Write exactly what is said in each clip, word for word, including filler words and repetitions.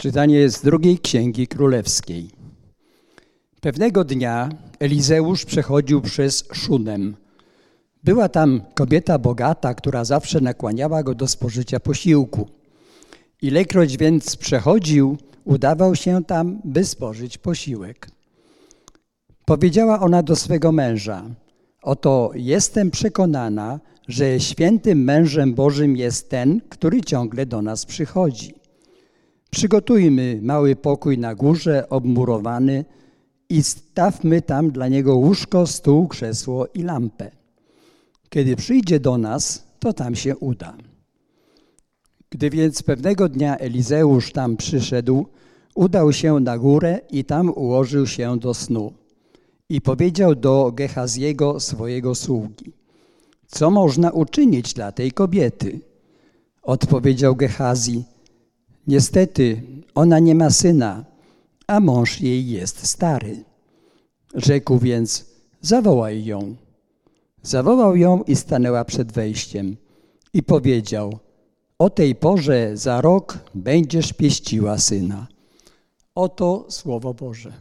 Czytanie jest z drugiej Księgi Królewskiej. Pewnego dnia Elizeusz przechodził przez Szunem. Była tam kobieta bogata, która zawsze nakłaniała go do spożycia posiłku. Ilekroć więc przechodził, udawał się tam, by spożyć posiłek. Powiedziała ona do swego męża: oto jestem przekonana, że świętym mężem Bożym jest ten, który ciągle do nas przychodzi. Przygotujmy mały pokój na górze, obmurowany, i stawmy tam dla niego łóżko, stół, krzesło i lampę. Kiedy przyjdzie do nas, to tam się uda. Gdy więc pewnego dnia Elizeusz tam przyszedł, udał się na górę i tam ułożył się do snu. I powiedział do Gehaziego, swojego sługi: co można uczynić dla tej kobiety? Odpowiedział Gehazi: niestety, ona nie ma syna, a mąż jej jest stary. Rzekł więc: zawołaj ją. Zawołał ją i stanęła przed wejściem. I powiedział: o tej porze za rok będziesz pieściła syna. Oto słowo Boże.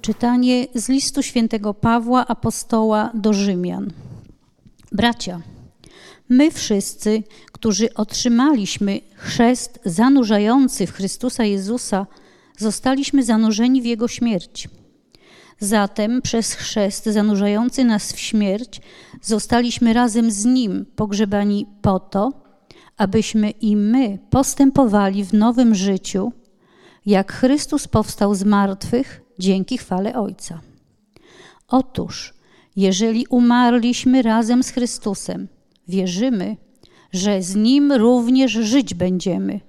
Czytanie z listu świętego Pawła Apostoła do Rzymian. Bracia, my wszyscy, którzy otrzymaliśmy chrzest zanurzający w Chrystusa Jezusa, zostaliśmy zanurzeni w Jego śmierć. Zatem przez chrzest zanurzający nas w śmierć zostaliśmy razem z Nim pogrzebani po to, abyśmy i my postępowali w nowym życiu, jak Chrystus powstał z martwych dzięki chwale Ojca. Otóż, Jeżeli umarliśmy razem z Chrystusem, wierzymy, że z Nim również żyć będziemy,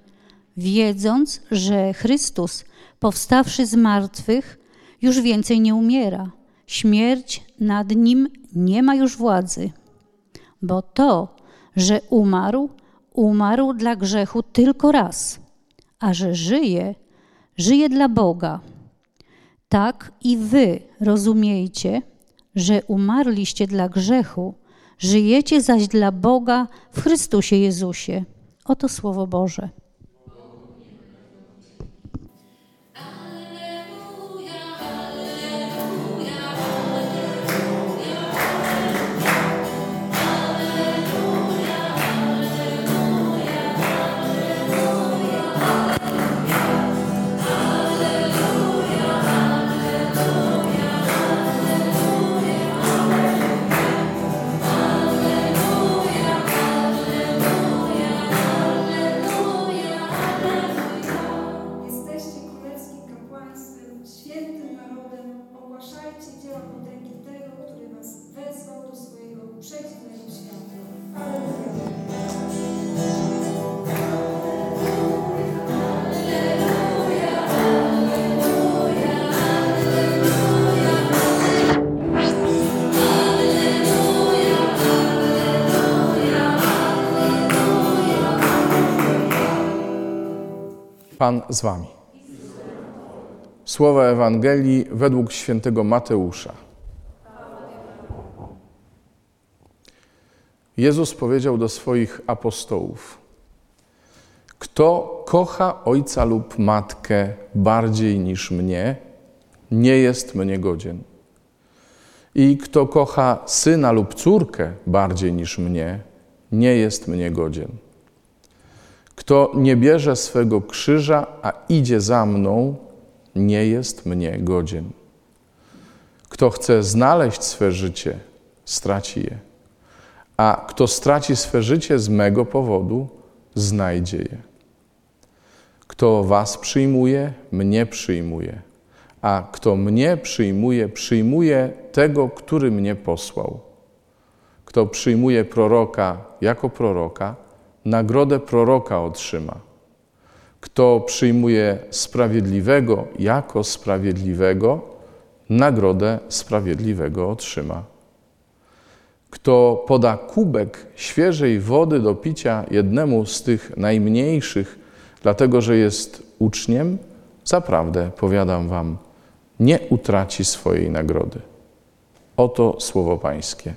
wiedząc, że Chrystus, powstawszy z martwych, już więcej nie umiera. Śmierć nad Nim nie ma już władzy. Bo to, że umarł, umarł dla grzechu tylko raz, a że żyje, żyje dla Boga. Tak i wy rozumiecie, że umarliście dla grzechu, żyjecie zaś dla Boga w Chrystusie Jezusie. Oto Słowo Boże. Pan z wami. Słowa Ewangelii według świętego Mateusza. Jezus powiedział do swoich apostołów: kto kocha ojca lub matkę bardziej niż mnie, nie jest mnie godzien. I kto kocha syna lub córkę bardziej niż mnie, nie jest mnie godzien. Kto nie bierze swego krzyża, a idzie za mną, nie jest mnie godzien. Kto chce znaleźć swe życie, straci je. A kto straci swe życie z mego powodu, znajdzie je. Kto was przyjmuje, mnie przyjmuje. A kto mnie przyjmuje, przyjmuje tego, który mnie posłał. Kto przyjmuje proroka jako proroka, nagrodę proroka otrzyma. Kto przyjmuje sprawiedliwego jako sprawiedliwego, nagrodę sprawiedliwego otrzyma. Kto poda kubek świeżej wody do picia jednemu z tych najmniejszych, dlatego że jest uczniem, zaprawdę powiadam wam, nie utraci swojej nagrody. Oto słowo pańskie.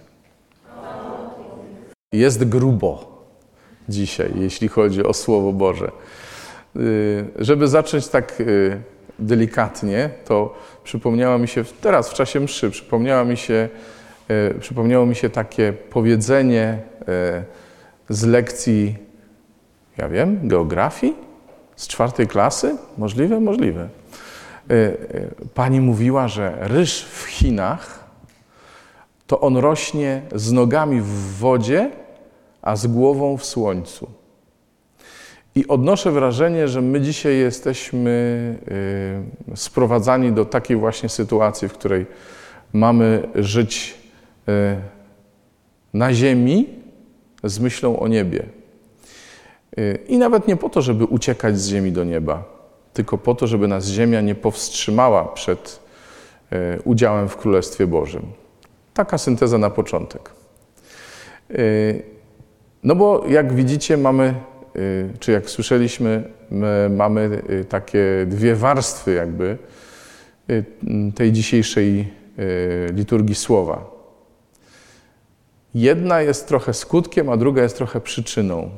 Jest grubo dzisiaj, jeśli chodzi o Słowo Boże. Żeby zacząć tak delikatnie, to przypomniała mi się, teraz w czasie mszy, przypomniała mi się, przypomniało mi się takie powiedzenie z lekcji, ja wiem, geografii? Z czwartej klasy? Możliwe? Możliwe. Pani mówiła, że ryż w Chinach, to on rośnie z nogami w wodzie, a z głową w słońcu. I odnoszę wrażenie, że my dzisiaj jesteśmy sprowadzani do takiej właśnie sytuacji, w której mamy żyć na ziemi z myślą o niebie. I nawet nie po to, żeby uciekać z ziemi do nieba, tylko po to, żeby nas ziemia nie powstrzymała przed udziałem w Królestwie Bożym. Taka synteza na początek. No bo jak widzicie mamy, czy jak słyszeliśmy, mamy takie dwie warstwy jakby tej dzisiejszej liturgii słowa. Jedna jest trochę skutkiem, a druga jest trochę przyczyną.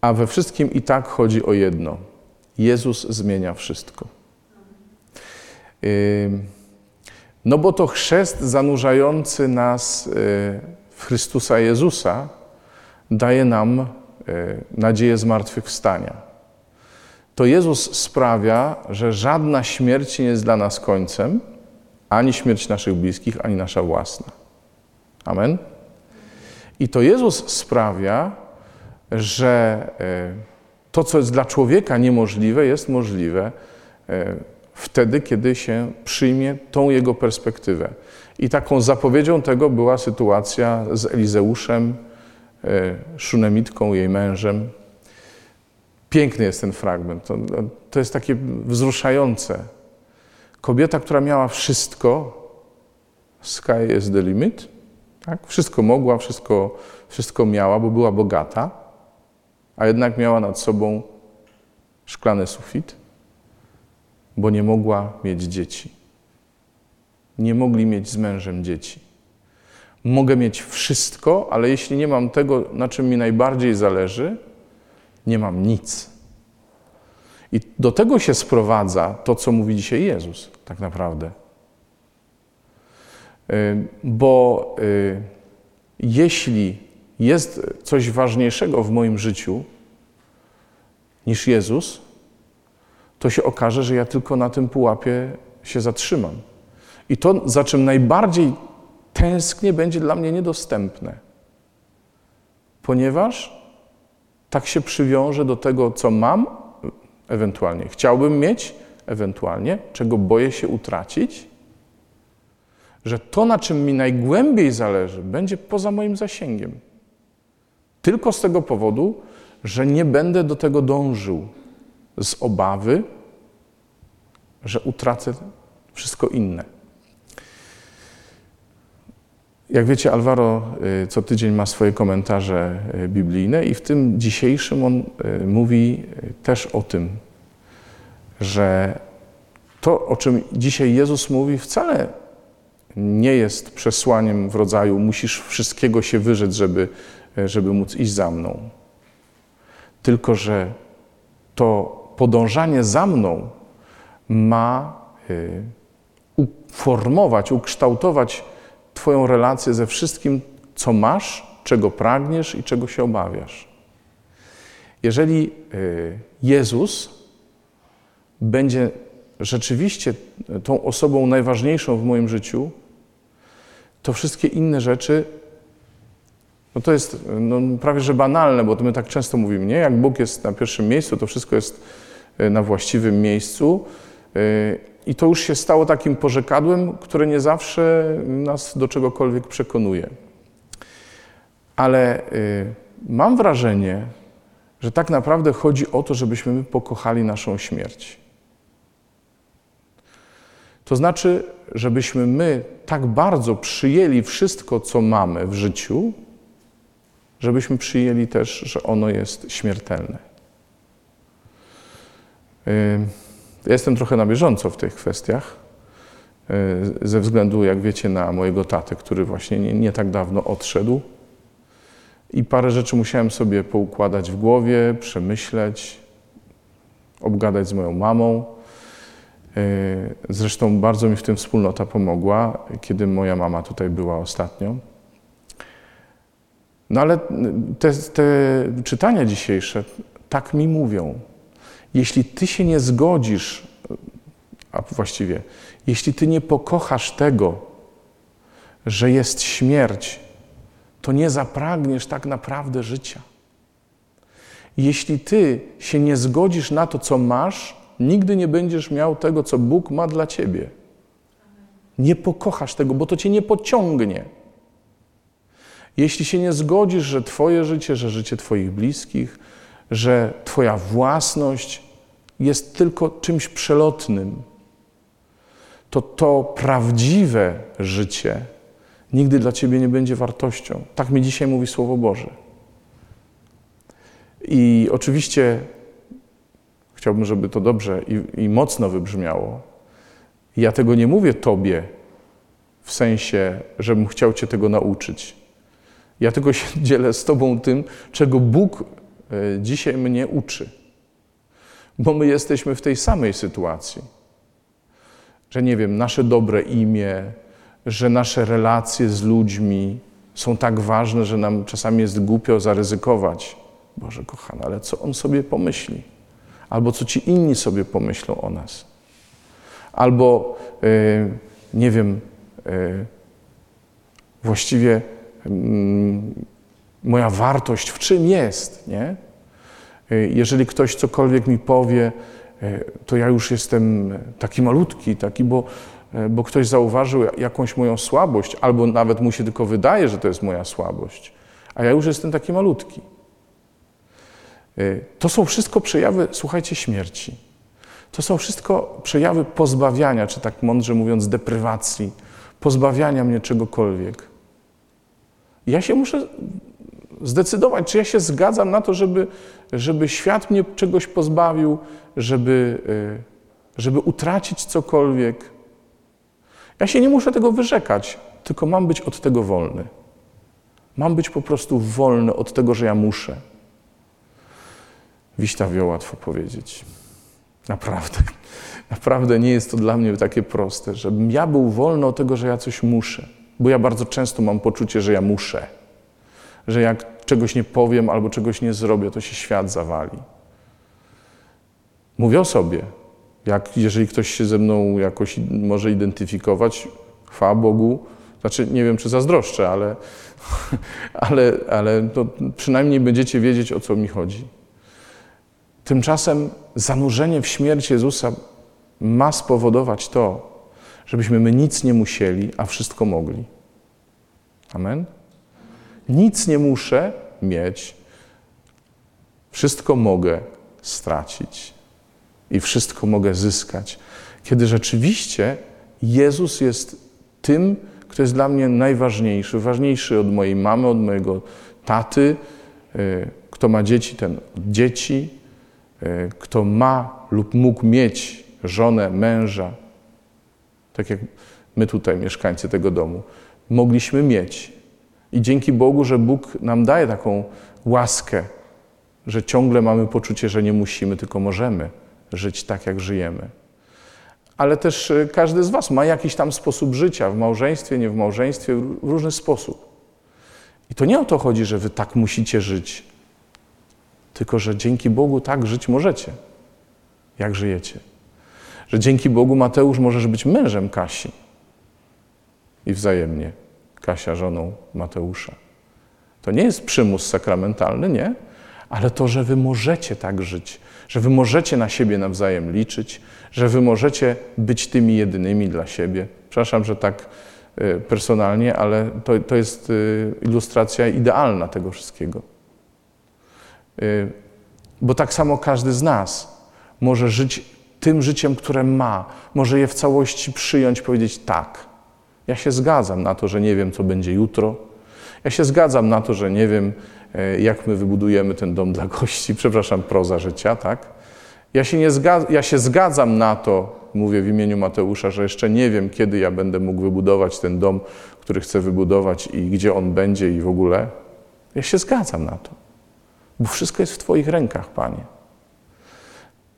A we wszystkim i tak chodzi o jedno. Jezus zmienia wszystko. No bo to chrzest zanurzający nas w Chrystusa Jezusa daje nam nadzieję zmartwychwstania. To Jezus sprawia, że żadna śmierć nie jest dla nas końcem, ani śmierć naszych bliskich, ani nasza własna. Amen? I to Jezus sprawia, że to, co jest dla człowieka niemożliwe, jest możliwe wtedy, kiedy się przyjmie tą jego perspektywę. I taką zapowiedzią tego była sytuacja z Elizeuszem, Szunemitką, jej mężem. Piękny jest ten fragment. To, to jest takie wzruszające. Kobieta, która miała wszystko, sky is the limit, tak? Wszystko mogła, wszystko, wszystko miała, bo była bogata, a jednak miała nad sobą szklany sufit, bo nie mogła mieć dzieci. Nie mogli mieć z mężem dzieci. Mogę mieć wszystko, ale jeśli nie mam tego, na czym mi najbardziej zależy, nie mam nic. I do tego się sprowadza to, co mówi dzisiaj Jezus, tak naprawdę. Bo jeśli jest coś ważniejszego w moim życiu niż Jezus, to się okaże, że ja tylko na tym pułapie się zatrzymam. I to, za czym najbardziej tęsknię, będzie dla mnie niedostępne. Ponieważ tak się przywiążę do tego, co mam, ewentualnie chciałbym mieć, ewentualnie, czego boję się utracić, że to, na czym mi najgłębiej zależy, będzie poza moim zasięgiem. Tylko z tego powodu, że nie będę do tego dążył z obawy, że utracę wszystko inne. Jak wiecie, Alvaro co tydzień ma swoje komentarze biblijne i w tym dzisiejszym on mówi też o tym, że to, o czym dzisiaj Jezus mówi, wcale nie jest przesłaniem w rodzaju musisz wszystkiego się wyrzec, żeby, żeby móc iść za mną. Tylko, że to podążanie za mną ma uformować, ukształtować Twoją relację ze wszystkim, co masz, czego pragniesz i czego się obawiasz. Jeżeli Jezus będzie rzeczywiście tą osobą najważniejszą w moim życiu, to wszystkie inne rzeczy, no to jest no, prawie że banalne, bo to my tak często mówimy, nie? Jak Bóg jest na pierwszym miejscu, to wszystko jest na właściwym miejscu. I to już się stało takim porzekadłem, które nie zawsze nas do czegokolwiek przekonuje. Ale y, mam wrażenie, że tak naprawdę chodzi o to, żebyśmy my pokochali naszą śmierć. To znaczy, żebyśmy my tak bardzo przyjęli wszystko, co mamy w życiu, żebyśmy przyjęli też, że ono jest śmiertelne. Y, Ja jestem trochę na bieżąco w tych kwestiach, ze względu, jak wiecie, na mojego tatę, który właśnie nie, nie tak dawno odszedł. I parę rzeczy musiałem sobie poukładać w głowie, przemyśleć, obgadać z moją mamą. Zresztą bardzo mi w tym wspólnota pomogła, kiedy moja mama tutaj była ostatnio. No ale te, te czytania dzisiejsze tak mi mówią. Jeśli ty się nie zgodzisz, a właściwie, jeśli ty nie pokochasz tego, że jest śmierć, to nie zapragniesz tak naprawdę życia. Jeśli ty się nie zgodzisz na to, co masz, nigdy nie będziesz miał tego, co Bóg ma dla ciebie. Nie pokochasz tego, bo to cię nie pociągnie. Jeśli się nie zgodzisz, że twoje życie, że życie twoich bliskich, że twoja własność jest tylko czymś przelotnym, to to prawdziwe życie nigdy dla ciebie nie będzie wartością. Tak mi dzisiaj mówi Słowo Boże. I oczywiście chciałbym, żeby to dobrze i, i mocno wybrzmiało. Ja tego nie mówię tobie w sensie, żebym chciał cię tego nauczyć. Ja tylko się dzielę z tobą tym, czego Bóg dzisiaj mnie uczy. Bo my jesteśmy w tej samej sytuacji. Że nie wiem, nasze dobre imię, że nasze relacje z ludźmi są tak ważne, że nam czasami jest głupio zaryzykować. Boże kochany, ale co on sobie pomyśli? Albo co ci inni sobie pomyślą o nas? Albo, yy, nie wiem, yy, właściwie yy, moja wartość w czym jest, nie? Jeżeli ktoś cokolwiek mi powie, to ja już jestem taki malutki, taki, bo bo ktoś zauważył jakąś moją słabość, albo nawet mu się tylko wydaje, że to jest moja słabość, a ja już jestem taki malutki. To są wszystko przejawy, słuchajcie, śmierci. To są wszystko przejawy pozbawiania, czy tak mądrze mówiąc, deprywacji, pozbawiania mnie czegokolwiek. Ja się muszę zdecydować, czy ja się zgadzam na to, żeby, żeby świat mnie czegoś pozbawił, żeby, żeby utracić cokolwiek. Ja się nie muszę tego wyrzekać, tylko mam być od tego wolny. Mam być po prostu wolny od tego, że ja muszę. Wiśtawio, łatwo powiedzieć. Naprawdę. Naprawdę nie jest to dla mnie takie proste, żebym ja był wolny od tego, że ja coś muszę. Bo ja bardzo często mam poczucie, że ja muszę. Że jak czegoś nie powiem albo czegoś nie zrobię, to się świat zawali. Mówię o sobie. Jak, jeżeli ktoś się ze mną jakoś może identyfikować, chwała Bogu. Znaczy, nie wiem, czy zazdroszczę, ale, ale, ale to przynajmniej będziecie wiedzieć, o co mi chodzi. Tymczasem zanurzenie w śmierć Jezusa ma spowodować to, żebyśmy my nic nie musieli, a wszystko mogli. Amen? Nic nie muszę mieć, wszystko mogę stracić i wszystko mogę zyskać. Kiedy rzeczywiście Jezus jest tym, kto jest dla mnie najważniejszy, ważniejszy od mojej mamy, od mojego taty, kto ma dzieci, ten od dzieci, kto ma lub mógł mieć żonę, męża, tak jak my tutaj, mieszkańcy tego domu, mogliśmy mieć. I dzięki Bogu, że Bóg nam daje taką łaskę, że ciągle mamy poczucie, że nie musimy, tylko możemy żyć tak, jak żyjemy. Ale też każdy z was ma jakiś tam sposób życia, w małżeństwie, nie w małżeństwie, w różny sposób. I to nie o to chodzi, że wy tak musicie żyć, tylko że dzięki Bogu tak żyć możecie, jak żyjecie. Że dzięki Bogu, Mateusz, możesz być mężem Kasi i wzajemnie Kasia żoną Mateusza. To nie jest przymus sakramentalny, nie? Ale to, że wy możecie tak żyć, że wy możecie na siebie nawzajem liczyć, że wy możecie być tymi jedynymi dla siebie. Przepraszam, że tak personalnie, ale to, to jest ilustracja idealna tego wszystkiego. Bo tak samo każdy z nas może żyć tym życiem, które ma. Może je w całości przyjąć, powiedzieć tak. Ja się zgadzam na to, że nie wiem, co będzie jutro. Ja się zgadzam na to, że nie wiem, jak my wybudujemy ten dom dla gości. Przepraszam, proza życia, tak? Ja się, nie zgadzam, ja się zgadzam na to, mówię w imieniu Mateusza, że jeszcze nie wiem, kiedy ja będę mógł wybudować ten dom, który chcę wybudować i gdzie on będzie i w ogóle. Ja się zgadzam na to, bo wszystko jest w Twoich rękach, Panie.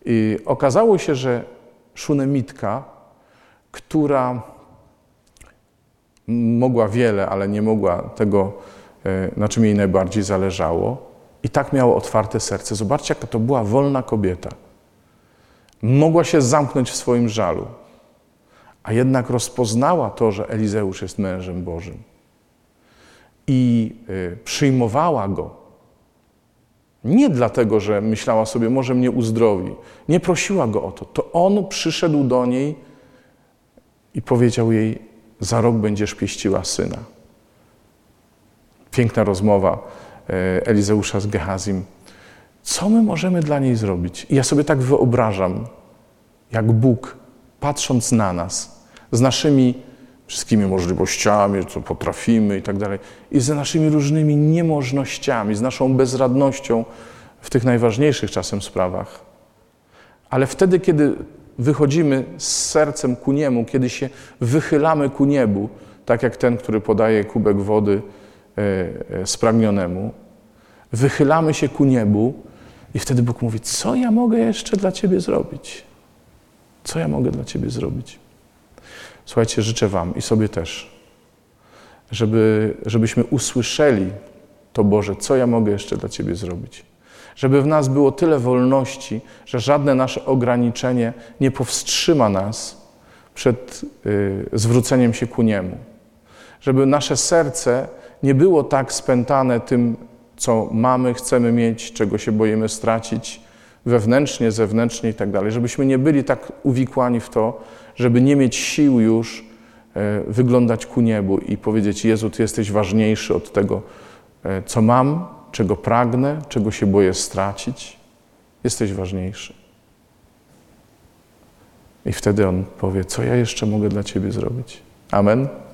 I okazało się, że Szunemitka, która mogła wiele, ale nie mogła tego, na czym jej najbardziej zależało, i tak miała otwarte serce. Zobaczcie, jaka to była wolna kobieta. Mogła się zamknąć w swoim żalu, a jednak rozpoznała to, że Elizeusz jest mężem Bożym. I przyjmowała go. Nie dlatego, że myślała sobie, może mnie uzdrowi. Nie prosiła go o to. To on przyszedł do niej i powiedział jej, za rok będziesz pieściła syna. Piękna rozmowa Elizeusza z Gehazim. Co my możemy dla niej zrobić? I ja sobie tak wyobrażam, jak Bóg, patrząc na nas, z naszymi wszystkimi możliwościami, co potrafimy i tak dalej, i z naszymi różnymi niemożnościami, z naszą bezradnością w tych najważniejszych czasem sprawach. Ale wtedy, kiedy wychodzimy z sercem ku niemu, kiedy się wychylamy ku niebu, tak jak ten, który podaje kubek wody spragnionemu, wychylamy się ku niebu i wtedy Bóg mówi, co ja mogę jeszcze dla ciebie zrobić? Co ja mogę dla ciebie zrobić? Słuchajcie, życzę wam i sobie też, żeby, żebyśmy usłyszeli to, Boże, co ja mogę jeszcze dla ciebie zrobić. Żeby w nas było tyle wolności, że żadne nasze ograniczenie nie powstrzyma nas przed y, zwróceniem się ku niemu. Żeby nasze serce nie było tak spętane tym, co mamy, chcemy mieć, czego się boimy stracić wewnętrznie, zewnętrznie i tak dalej. Żebyśmy nie byli tak uwikłani w to, żeby nie mieć sił już wyglądać ku niebu i powiedzieć: Jezu, Ty jesteś ważniejszy od tego, co mam, czego pragnę, czego się boję stracić. Jesteś ważniejszy. I wtedy On powie: co ja jeszcze mogę dla Ciebie zrobić? Amen.